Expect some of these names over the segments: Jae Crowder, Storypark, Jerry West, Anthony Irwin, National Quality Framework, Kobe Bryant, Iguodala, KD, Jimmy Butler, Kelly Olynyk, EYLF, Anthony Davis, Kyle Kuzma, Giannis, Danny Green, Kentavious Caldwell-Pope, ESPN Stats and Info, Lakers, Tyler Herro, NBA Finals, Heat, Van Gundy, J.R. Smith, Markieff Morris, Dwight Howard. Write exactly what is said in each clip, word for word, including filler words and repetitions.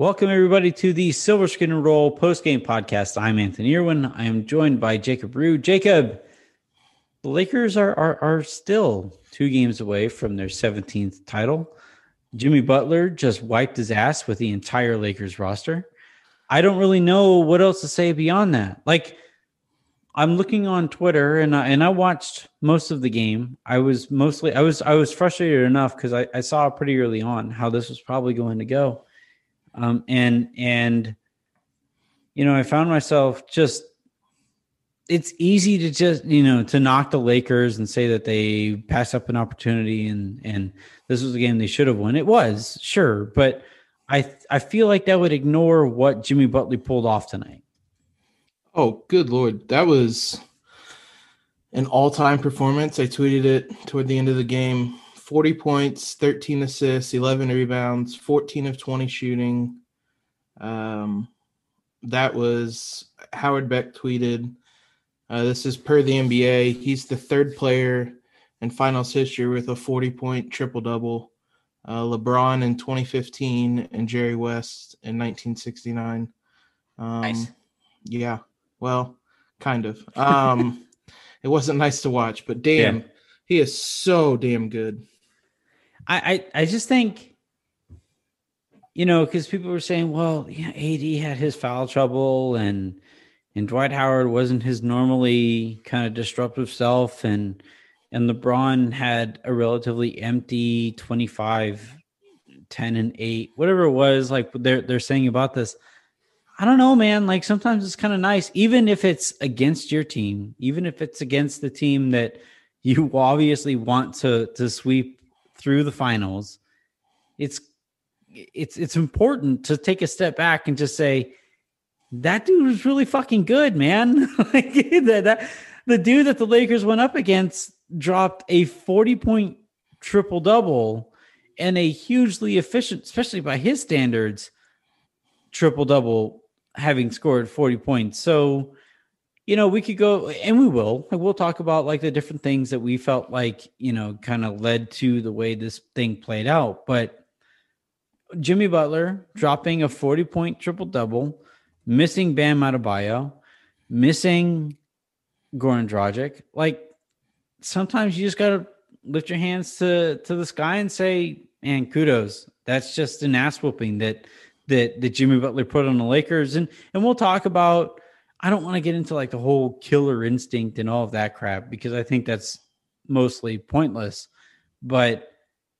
Welcome, everybody, to the Silver Screen and Roll postgame podcast. I'm Anthony Irwin. I am joined by Jacob Rude. Jacob, the Lakers are, are, are still two games away from their seventeenth title. Jimmy Butler just wiped his ass with the entire Lakers roster. I don't really know what else to say beyond that. Like, I'm looking on Twitter, and I, and I watched most of the game. I was mostly I was I was frustrated enough because I, I saw pretty early on how this was probably going to go. Um, and, and, you know, I found myself just, it's easy to just, you know, to knock the Lakers and say that they passed up an opportunity and, and this was a game they should have won. It was, sure. But I, I feel like that would ignore what Jimmy Butler pulled off tonight. Oh, good Lord. That was an all-time performance. I tweeted it toward the end of the game. forty points, thirteen assists, eleven rebounds, fourteen of twenty shooting. Um, that was Howard Beck tweeted. Uh, this is per the N B A. He's the third player in finals history with a forty-point triple-double. Uh, LeBron in twenty fifteen and Jerry West in nineteen sixty-nine. Um, nice. Yeah, well, kind of. Um, it wasn't nice to watch, but damn, yeah. He is so damn good. I, I, I just think, you know, because people were saying, well, yeah, A D had his foul trouble and and Dwight Howard wasn't his normally kind of disruptive self, and and LeBron had a relatively empty twenty-five, ten, and eight, whatever it was, like they're they're saying about this. I don't know, man. Like sometimes it's kind of nice, even if it's against your team, even if it's against the team that you obviously want to to sweep through the finals, it's it's it's important to take a step back and just say that dude was really fucking good, man. Like that, that the dude that the Lakers went up against dropped a forty-point triple double and a hugely efficient, especially by his standards, triple double, having scored forty points. So, you know, we could go, and we will, and we'll talk about like the different things that we felt like, you know, kind of led to the way this thing played out. But Jimmy Butler dropping a forty-point triple-double, missing Bam Adebayo, missing Goran Dragic. Like, sometimes you just got to lift your hands to, to the sky and say, man, kudos. That's just an ass-whooping that, that, that Jimmy Butler put on the Lakers. And, and we'll talk about, I don't want to get into like the whole killer instinct and all of that crap, because I think that's mostly pointless, but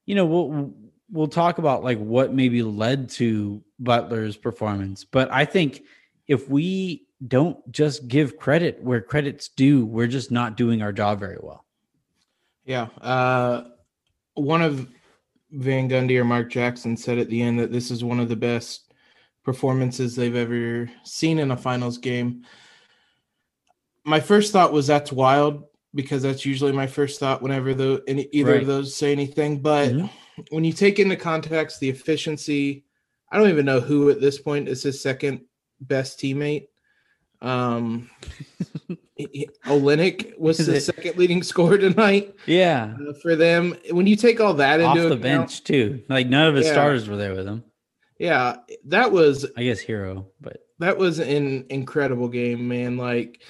you know, we'll, we'll talk about like what maybe led to Butler's performance. But I think if we don't just give credit where credit's due, we're just not doing our job very well. Yeah. Uh, one of Van Gundy or Mark Jackson said at the end that this is one of the best performances they've ever seen in a finals game. My first thought was that's wild, because that's usually my first thought whenever the any, either right. of those say anything. But mm-hmm. when you take into context the efficiency, I don't even know who at this point is his second best teammate. Um, Olynyk was is the it? second leading scorer tonight. Yeah, uh, for them. When you take all that off into the account, bench too, like none of his yeah. stars were there with him. Yeah, that was, I guess, Hero, but that was an incredible game, man. Like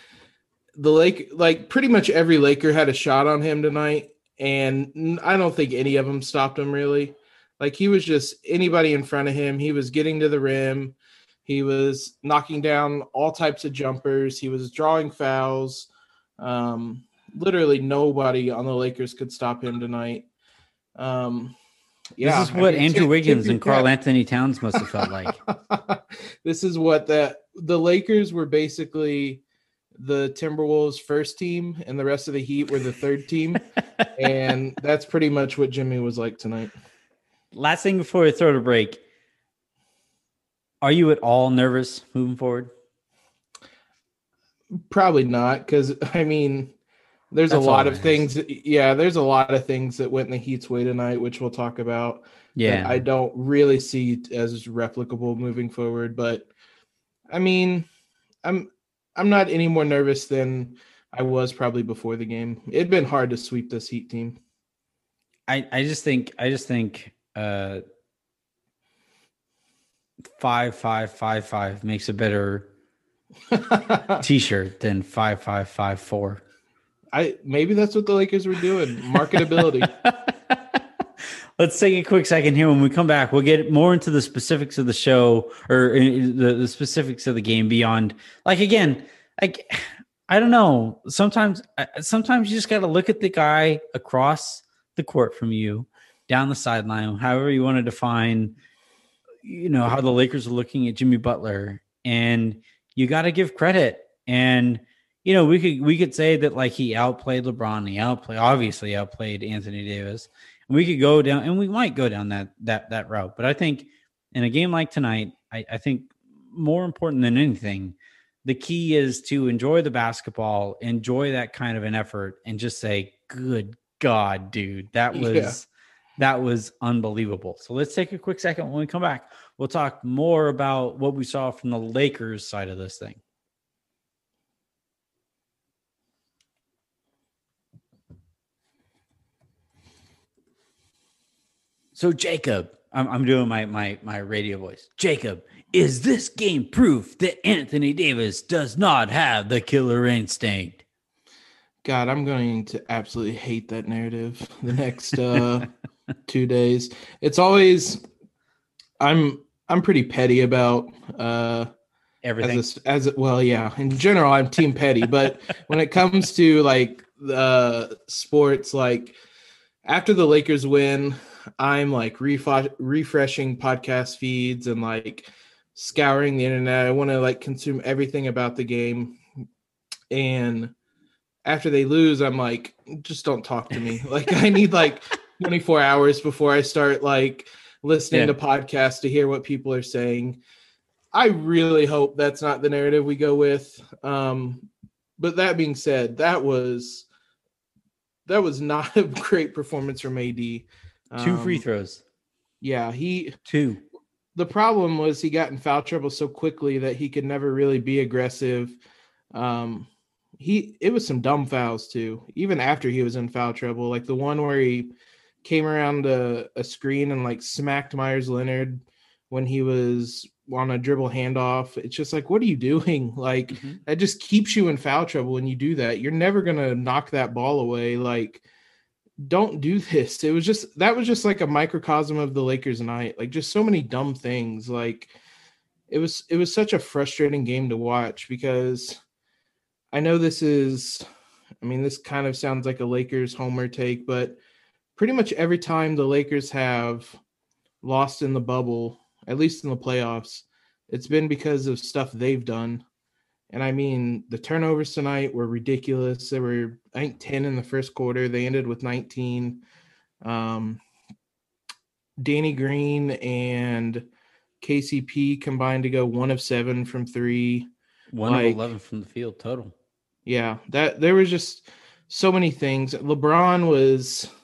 the Lake, like pretty much every Laker had a shot on him tonight, and I don't think any of them stopped him really. Like he was just anybody in front of him. He was getting to the rim. He was knocking down all types of jumpers. He was drawing fouls. Um, literally nobody on the Lakers could stop him tonight. Um, Yeah, this is what I mean, Andrew Wiggins and Karl Anthony Towns must have felt like. This is what the, the Lakers were basically the Timberwolves' first team, and the rest of the Heat were the third team. And that's pretty much what Jimmy was like tonight. Last thing before we throw to break, are you at all nervous moving forward? Probably not, because, I mean – There's That's a lot of things. Yeah, there's a lot of things that went in the Heat's way tonight, which we'll talk about. Yeah, I don't really see as replicable moving forward. But I mean, I'm I'm not any more nervous than I was probably before the game. It'd been hard to sweep this Heat team. I, I just think I just think uh, five five five five makes a better t-shirt than five five five four. I maybe that's what the Lakers were doing. Marketability. Let's take a quick second here. When we come back, we'll get more into the specifics of the show or the, the specifics of the game beyond. Like, again, like, I don't know. Sometimes, sometimes you just got to look at the guy across the court from you, down the sideline, however you want to define, you know, how the Lakers are looking at Jimmy Butler. And you got to give credit. And, you know, we could we could say that, like, he outplayed LeBron. He outplayed, obviously outplayed Anthony Davis. We could go down, and we might go down that that that route. But I think in a game like tonight, I, I think more important than anything, the key is to enjoy the basketball, enjoy that kind of an effort, and just say, "Good God, dude, that was yeah. that was unbelievable." So let's take a quick second. When we come back, we'll talk more about what we saw from the Lakers side of this thing. So, Jacob, I'm, I'm doing my, my my radio voice. Jacob, is this game proof that Anthony Davis does not have the killer instinct? God, I'm going to absolutely hate that narrative the next uh, two days. It's always I'm I'm pretty petty about uh, everything. As, a, as a, well, yeah. In general, I'm team petty, but when it comes to like uh, sports, like after the Lakers win, I'm like refo- refreshing podcast feeds and like scouring the internet. I want to like consume everything about the game. And after they lose, I'm like, just don't talk to me. Like I need like twenty-four hours before I start like listening yeah. to podcasts to hear what people are saying. I really hope that's not the narrative we go with. Um, but that being said, that was, that was not a great performance from A D. Two free throws. Um, yeah, he two. The problem was he got in foul trouble so quickly that he could never really be aggressive. Um, he it was some dumb fouls too. Even after he was in foul trouble, like the one where he came around a, a screen and like smacked Myers Leonard when he was on a dribble handoff. It's just like, what are you doing? Like mm-hmm. that just keeps you in foul trouble when you do that. You're never gonna knock that ball away. Like. Don't do this. It was just, that was just like a microcosm of the Lakers night. Like just so many dumb things. Like it was, it was such a frustrating game to watch because I know this is, I mean, this kind of sounds like a Lakers homer take, but pretty much every time the Lakers have lost in the bubble, at least in the playoffs, it's been because of stuff they've done. And I mean, the turnovers tonight were ridiculous. There were, I think, ten in the first quarter. They ended with nineteen. Um, Danny Green and K C P combined to go one of seven from three. One like, of eleven from the field total. Yeah, that there was just so many things. LeBron was –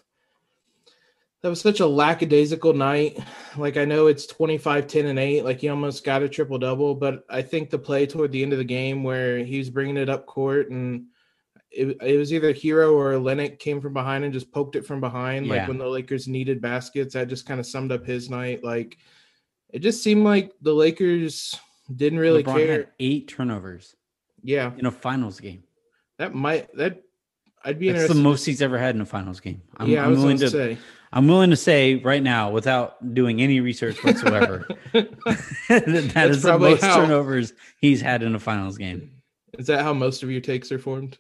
that was such a lackadaisical night. Like, I know it's twenty-five, ten, and eight. Like, he almost got a triple-double. But I think the play toward the end of the game where he was bringing it up court and – It, it was either Herro or Olynyk came from behind and just poked it from behind. Yeah. Like when the Lakers needed baskets, that just kind of summed up his night. Like it just seemed like the Lakers didn't really LeBron care. Had eight turnovers. Yeah. In a finals game. That might, that I'd be That's interested. That's the most he's ever had in a finals game. I'm, yeah, I'm I was willing to say, I'm willing to say right now without doing any research whatsoever, that That's is the most how, turnovers he's had in a finals game. Is that how most of your takes are formed?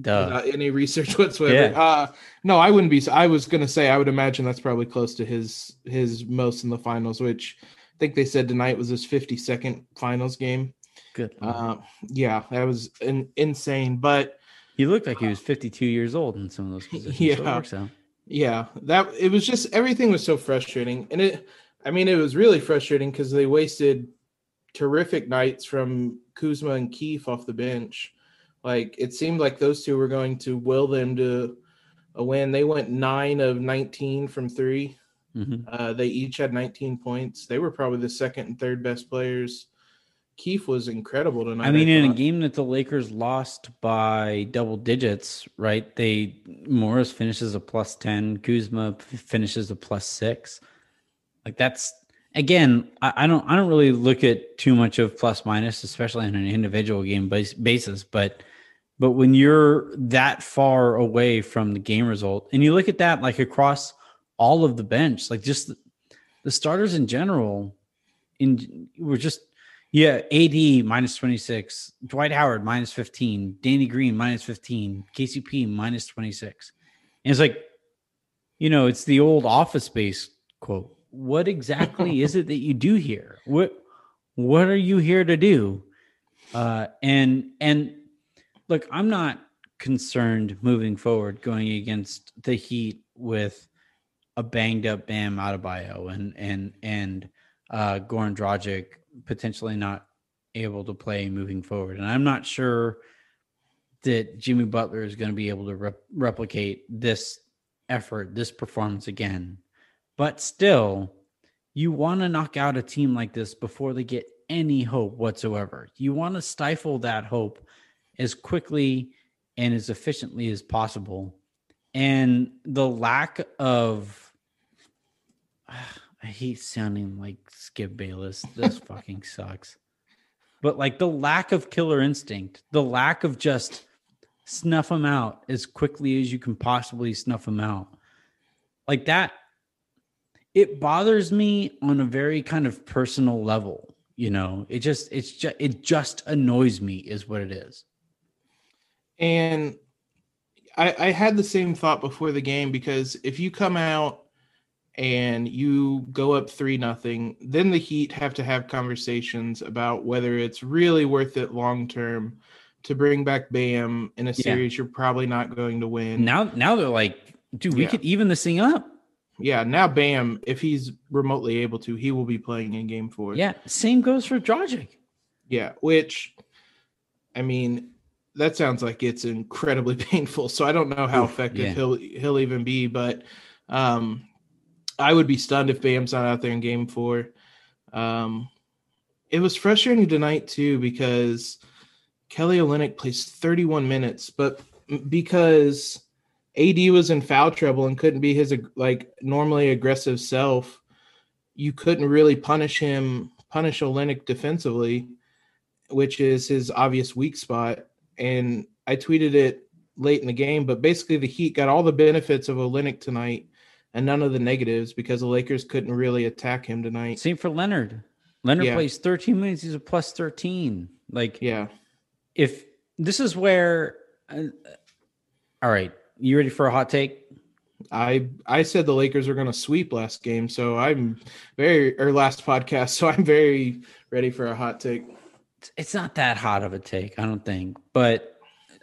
Duh. Without any research whatsoever. Yeah. Uh, no, I wouldn't be. I was going to say, I would imagine that's probably close to his his most in the finals, which I think they said tonight was his fifty-second finals game. Good. Uh, yeah, that was an, insane. But he looked like he was fifty-two years old in some of those positions. Yeah, so it works out. Yeah, that it was just everything was so frustrating, and it. I mean, it was really frustrating because they wasted terrific nights from Kuzma and Keefe off the bench. Like, it seemed like those two were going to will them to a win. They went nine of nineteen from three. Mm-hmm. Uh, they each had nineteen points. They were probably the second and third best players. Keefe was incredible tonight. I mean, I in a game that the Lakers lost by double digits, right? They Morris finishes a plus ten. Kuzma finishes a plus six. Like, that's again, I, I don't I don't really look at too much of plus minus, especially on an individual game base, basis. But but when you're that far away from the game result, and you look at that like across all of the bench, like just the, the starters in general, in were just yeah, A D minus twenty-six, Dwight Howard minus fifteen, Danny Green minus fifteen, K C P minus twenty-six, and it's like, you know, it's the old Office Space quote. What exactly is it that you do here? What, what are you here to do? Uh, and, and look, I'm not concerned moving forward going against the Heat with a banged up Bam Adebayo and, and, and, uh, Goran Dragic potentially not able to play moving forward. And I'm not sure that Jimmy Butler is going to be able to rep- replicate this effort, this performance again. But still, you want to knock out a team like this before they get any hope whatsoever. You want to stifle that hope as quickly and as efficiently as possible. And the lack of... Uh, I hate sounding like Skip Bayless. This fucking sucks. But like the lack of killer instinct, the lack of just snuff them out as quickly as you can possibly snuff them out. Like that... It bothers me on a very kind of personal level, you know. It just, it's just, it just annoys me, is what it is. And I, I had the same thought before the game, because if you come out and you go up three nothing, then the Heat have to have conversations about whether it's really worth it long term to bring back Bam in a yeah. series you're probably not going to win. Now, now they're like, dude, we yeah. could even this thing up. Yeah, now Bam, if he's remotely able to, he will be playing in game four. Yeah, same goes for Dragic. Yeah, which, I mean, that sounds like it's incredibly painful, so I don't know how Oof, effective yeah. he'll he'll even be, but um, I would be stunned if Bam's not out there in game four. Um, it was frustrating tonight, too, because Kelly Olynyk plays thirty-one minutes, but because... A D was in foul trouble and couldn't be his like normally aggressive self. You couldn't really punish him, punish Olynyk defensively, which is his obvious weak spot. And I tweeted it late in the game, but basically the Heat got all the benefits of Olynyk tonight and none of the negatives because the Lakers couldn't really attack him tonight. Same for Leonard. Leonard yeah. plays thirteen minutes. He's a plus thirteen. Like, yeah, if this is where, uh, all right. You ready for a hot take? I I said the Lakers are going to sweep last game, so I'm very or last podcast, so I'm very ready for a hot take. It's not that hot of a take, I don't think. But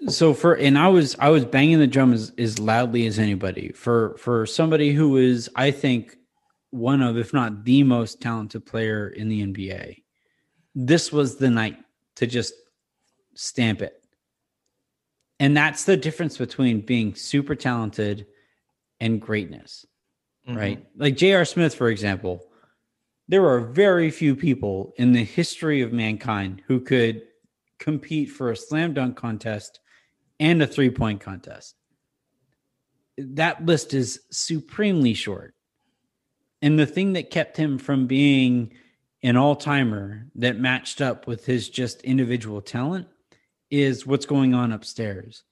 so for and I was I was banging the drum as, as loudly as anybody for for somebody who is, I think, one of, if not the most talented player in the N B A. This was the night to just stamp it. And that's the difference between being super talented and greatness, mm-hmm. right? Like J R. Smith, for example, there are very few people in the history of mankind who could compete for a slam dunk contest and a three-point contest. That list is supremely short. And the thing that kept him from being an all-timer that matched up with his just individual talent is what's going on upstairs.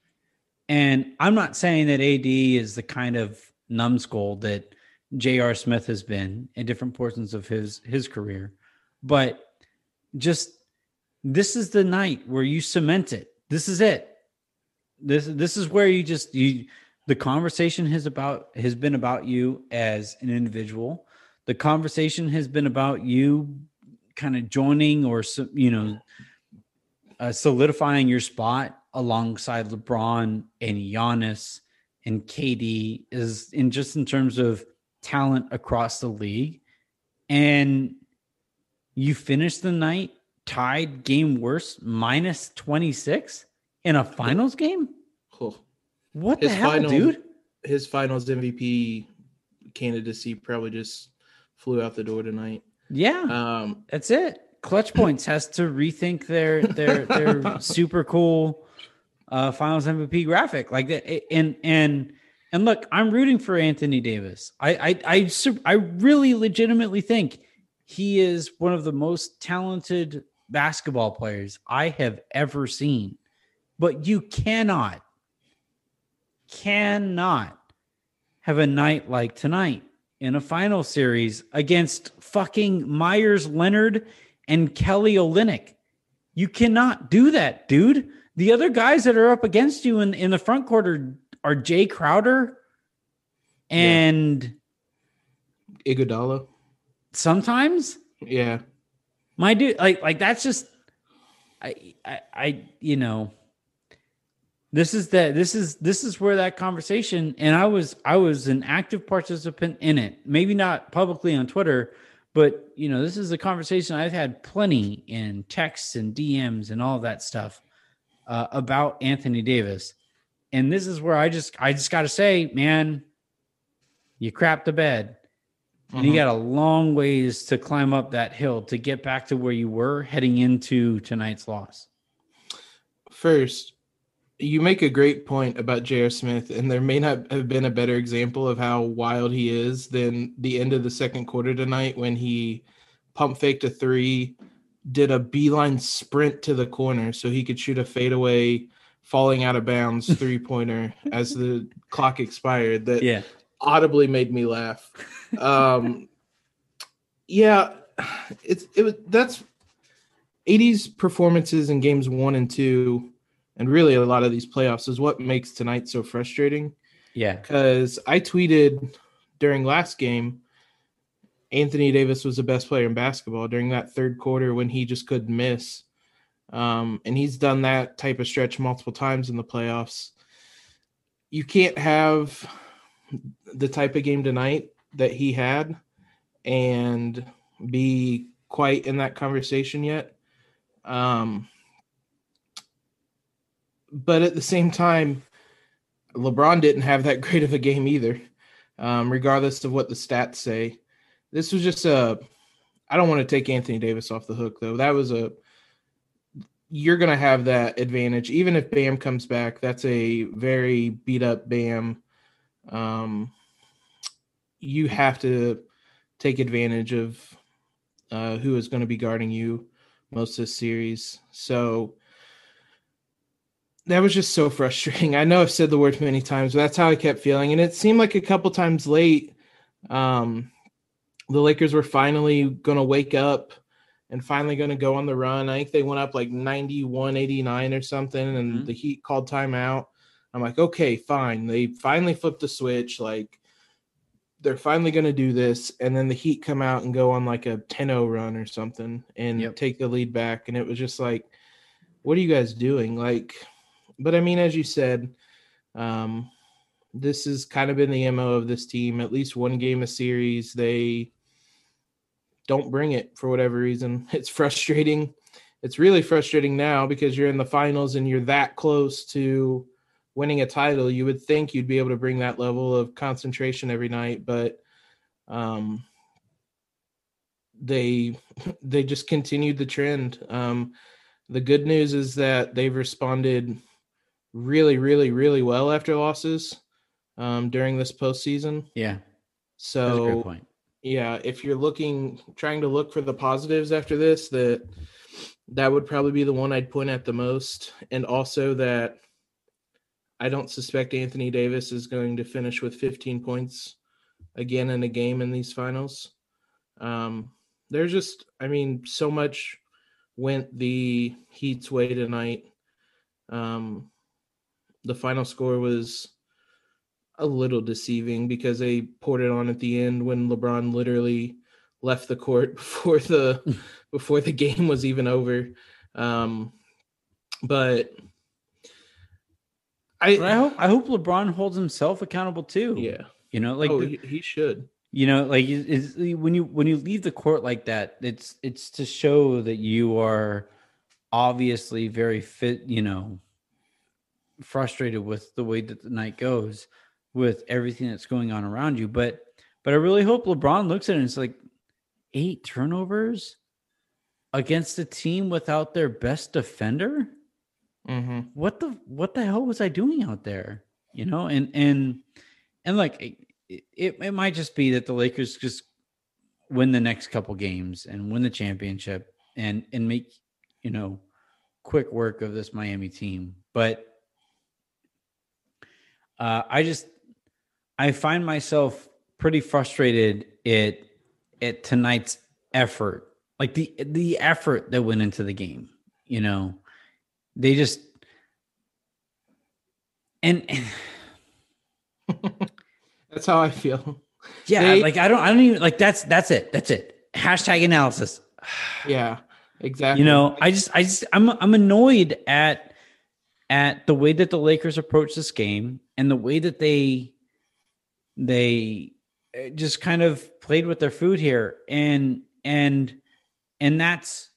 And I'm not saying that A D is the kind of numbskull that J R. Smith has been in different portions of his, his career, but just this is the night where you cement it. This is it. This, this is where you just, you, the conversation has about, has been about you as an individual. The conversation has been about you kind of joining or, you know, Uh, solidifying your spot alongside LeBron and Giannis and K D is in just in terms of talent across the league. And you finish the night tied, game worst, minus twenty-six in a finals game? Cool. What his the hell, final, dude? His finals M V P candidacy probably just flew out the door tonight. Yeah, um, that's it. Clutch Points has to rethink their their their super cool uh, Finals M V P graphic like that. And and and look, I'm rooting for Anthony Davis. I I I, I really legitimately think he is one of the most talented basketball players I have ever seen. But you cannot, cannot have a night like tonight in a final series against fucking Myers Leonard and Kelly Olynyk. You cannot do that, dude. The other guys that are up against you in, in the front court are, are Jae Crowder and yeah. Iguodala. Sometimes, yeah, my dude, like, like that's just, I, I, I, you know, this is that, this is, this is where that conversation, and I was, I was an active participant in it, maybe not publicly on Twitter, but you know, this is a conversation I've had plenty in texts and D Ms and all that stuff uh, about Anthony Davis, and this is where I just, I just got to say, man, you crapped the bed. And you got a long ways to climb up that hill to get back to where you were heading into tonight's loss. First, you make a great point about J R. Smith, and there may not have been a better example of how wild he is than the end of the second quarter tonight when he pump faked a three, did a beeline sprint to the corner so he could shoot a fadeaway, falling out of bounds three-pointer as the clock expired. That yeah. audibly made me laugh. Um, yeah, it's it was that's eighties performances in games one and two, and really a lot of these playoffs is what makes tonight so frustrating. Yeah, because I tweeted during last game, Anthony Davis was the best player in basketball during that third quarter when he just couldn't miss, um, and he's done that type of stretch multiple times in the playoffs. You can't have the type of game tonight that he had and be quite in that conversation yet. Um, but at the same time, LeBron didn't have that great of a game either, um, regardless of what the stats say. This was just a – I don't want to take Anthony Davis off the hook, though. That was a – you're going to have that advantage. Even if Bam comes back, that's a very beat-up Bam. Um, you have to take advantage of uh, who is going to be guarding you most of this series. So that was just so frustrating. I know I've said the word many times, but that's how I kept feeling. And it seemed like a couple times late, um, the Lakers were finally going to wake up and finally going to go on the run. I think they went up like ninety-one eighty-nine or something, and mm-hmm. the Heat called timeout. I'm like, okay, fine. They finally flipped the switch. Like, they're finally going to do this. And then the Heat come out and go on like a ten oh run or something and yep. take the lead back. And it was just like, what are you guys doing? Like, but I mean, as you said, um, this has kind of been the M O of this team. At least one game a series, they don't bring it for whatever reason. It's frustrating. It's really frustrating now because you're in the finals and you're that close to winning a title. You would think you'd be able to bring that level of concentration every night, but um, they they just continued the trend. Um, the good news is that they've responded really, really, really well after losses um, during this postseason. Yeah, so that's a good point. Yeah, if you're looking, trying to look for the positives after this, that that would probably be the one I'd point at the most, and also that I don't suspect Anthony Davis is going to finish with fifteen points again in a game in these finals. Um, there's just, I mean, so much went the Heat's way tonight. Um, the final score was a little deceiving because they poured it on at the end when LeBron literally left the court before the before the game was even over. Um, but I, I hope I hope LeBron holds himself accountable too. Yeah, you know, like oh, the, he should. You know, like is, is, when you when you leave the court like that, it's it's to show that you are obviously very fit. You know, frustrated with the way that the night goes, with everything that's going on around you. But but I really hope LeBron looks at it and it's like eight turnovers against a team without their best defender. Mm-hmm. What the what the hell was I doing out there? You know, and and and like it, it, it might just be that the Lakers just win the next couple games and win the championship and, and make, you know, quick work of this Miami team. But uh, I just, I find myself pretty frustrated at, at tonight's effort, like the, the effort that went into the game, you know, they just, and, and that's how I feel. Yeah. They, like, I don't, I don't even like, that's, that's it. That's it. Hashtag analysis. Yeah, exactly. You know, I just, I just, I'm, I'm annoyed at, at the way that the Lakers approach this game and the way that they, they just kind of played with their food here. And, and, and that's,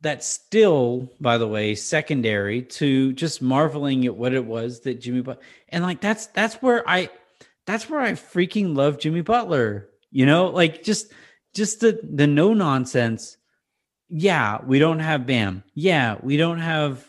that's still, by the way, secondary to just marveling at what it was that Jimmy Butler, and like, that's, that's where I, that's where I freaking love Jimmy Butler, you know, like just, just the, the no nonsense. Yeah. We don't have Bam. Yeah. We don't have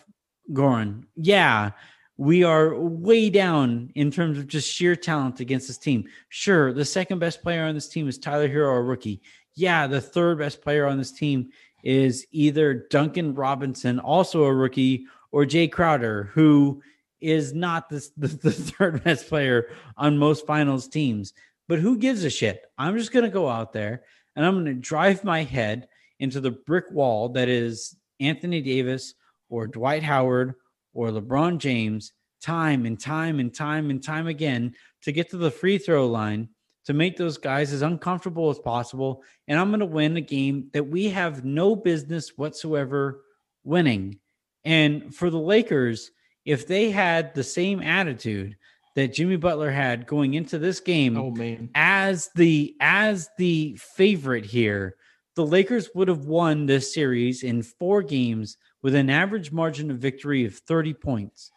Goran. Yeah. We are way down in terms of just sheer talent against this team. Sure. The second best player on this team is Tyler Herro, a rookie. Yeah. The third best player on this team is either Duncan Robinson, also a rookie, or Jae Crowder, who is not the, the, the third best player on most finals teams. But who gives a shit? I'm just going to go out there and I'm going to drive my head into the brick wall that is Anthony Davis or Dwight Howard or LeBron James time and time and time and time again to get to the free throw line, to make those guys as uncomfortable as possible. And I'm going to win a game that we have no business whatsoever winning. And for the Lakers, if they had the same attitude that Jimmy Butler had going into this game, oh, man. as the as the favorite here, the Lakers would have won this series in four games with an average margin of victory of thirty points.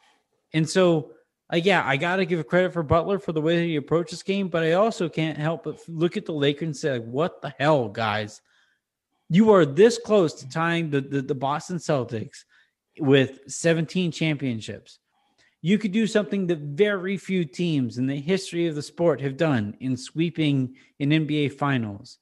And so, uh, yeah, I got to give credit for Butler for the way that he approached this game, but I also can't help but look at the Lakers and say, like, what the hell, guys? You are this close to tying the the, the Boston Celtics with seventeen championships. You could do something that very few teams in the history of the sport have done in sweeping an N B A Finals.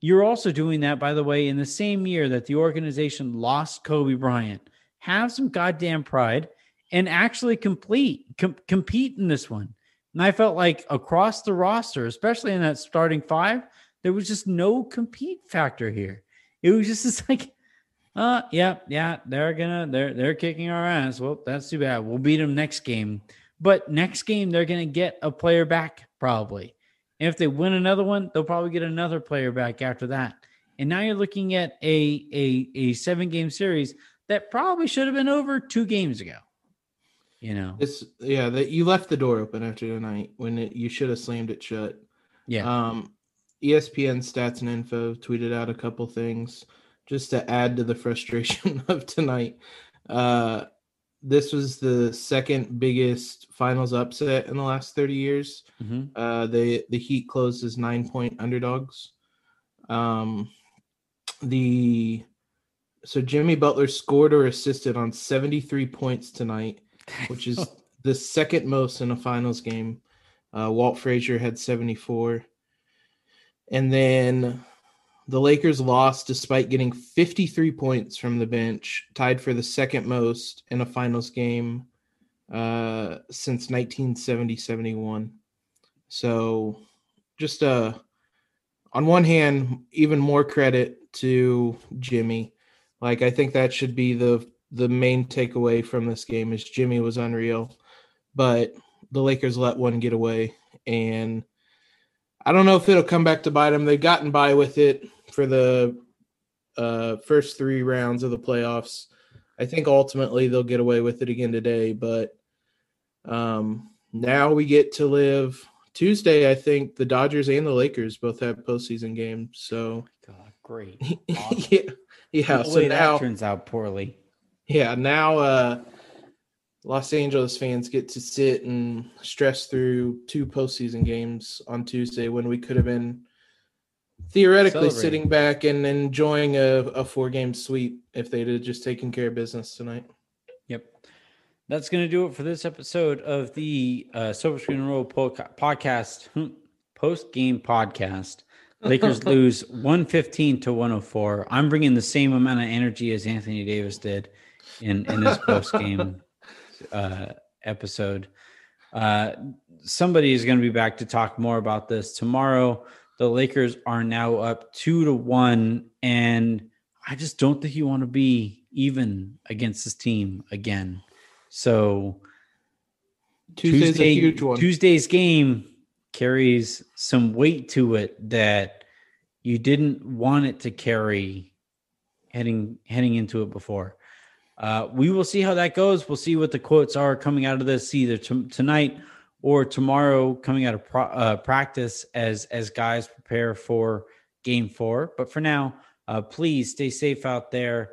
You're also doing that, by the way, in the same year that the organization lost Kobe Bryant. Have some goddamn pride and actually complete, com- compete in this one. And I felt like across the roster, especially in that starting five, there was just no compete factor here. It was just this, like, Uh, yeah, yeah, they're gonna, they're, they're kicking our ass. Well, that's too bad. We'll beat them next game, but next game, they're going to get a player back probably. And if they win another one, they'll probably get another player back after that. And now you're looking at a, a, a seven game series that probably should have been over two games ago. You know, it's yeah, that you left the door open after tonight when it, you should have slammed it shut. Yeah. Um, E S P N Stats and Info tweeted out a couple things just to add to the frustration of tonight. Uh, this was the second biggest finals upset in the last thirty years. Mm-hmm. Uh, they, the Heat closed as nine-point underdogs. Um, the so Jimmy Butler scored or assisted on seventy-three points tonight, which is the second most in a finals game. Uh, Walt Frazier had seventy-four. And then the Lakers lost despite getting fifty-three points from the bench, tied for the second most in a finals game uh, since nineteen seventy seventy-one. So just uh, on one hand, even more credit to Jimmy. Like, I think that should be the the main takeaway from this game is Jimmy was unreal. But the Lakers let one get away, and I don't know if it'll come back to bite them. They've gotten by with it for the uh, first three rounds of the playoffs. I think ultimately they'll get away with it again today, but um, now we get to live Tuesday. I think the Dodgers and the Lakers both have postseason games. So oh God, great. Awesome. yeah. yeah so that now turns out poorly. Yeah. Now uh, Los Angeles fans get to sit and stress through two postseason games on Tuesday when we could have been theoretically sitting back and enjoying a, a four-game sweep if they'd have just taken care of business tonight. Yep. That's going to do it for this episode of the uh, Silver Screen and Roll podcast, post-game podcast. Lakers lose one fifteen to one oh four. I'm bringing the same amount of energy as Anthony Davis did in, in this post-game uh, episode. Uh, somebody is going to be back to talk more about this tomorrow. The Lakers are now up two to one, and I just don't think you want to be even against this team again. So Tuesday's Tuesday, a huge one. Tuesday's game carries some weight to it that you didn't want it to carry heading heading into it before. Uh, we will see how that goes. We'll see what the quotes are coming out of this either t- tonight or tomorrow coming out of pro- uh, practice as, as guys prepare for game four. But for now, uh, please stay safe out there.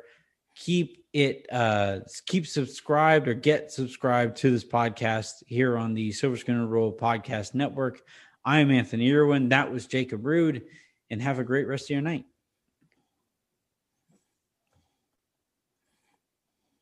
Keep it, uh, keep subscribed or get subscribed to this podcast here on the Silver Screen and Roll Podcast Network. I'm Anthony Irwin. That was Jacob Rude, and have a great rest of your night.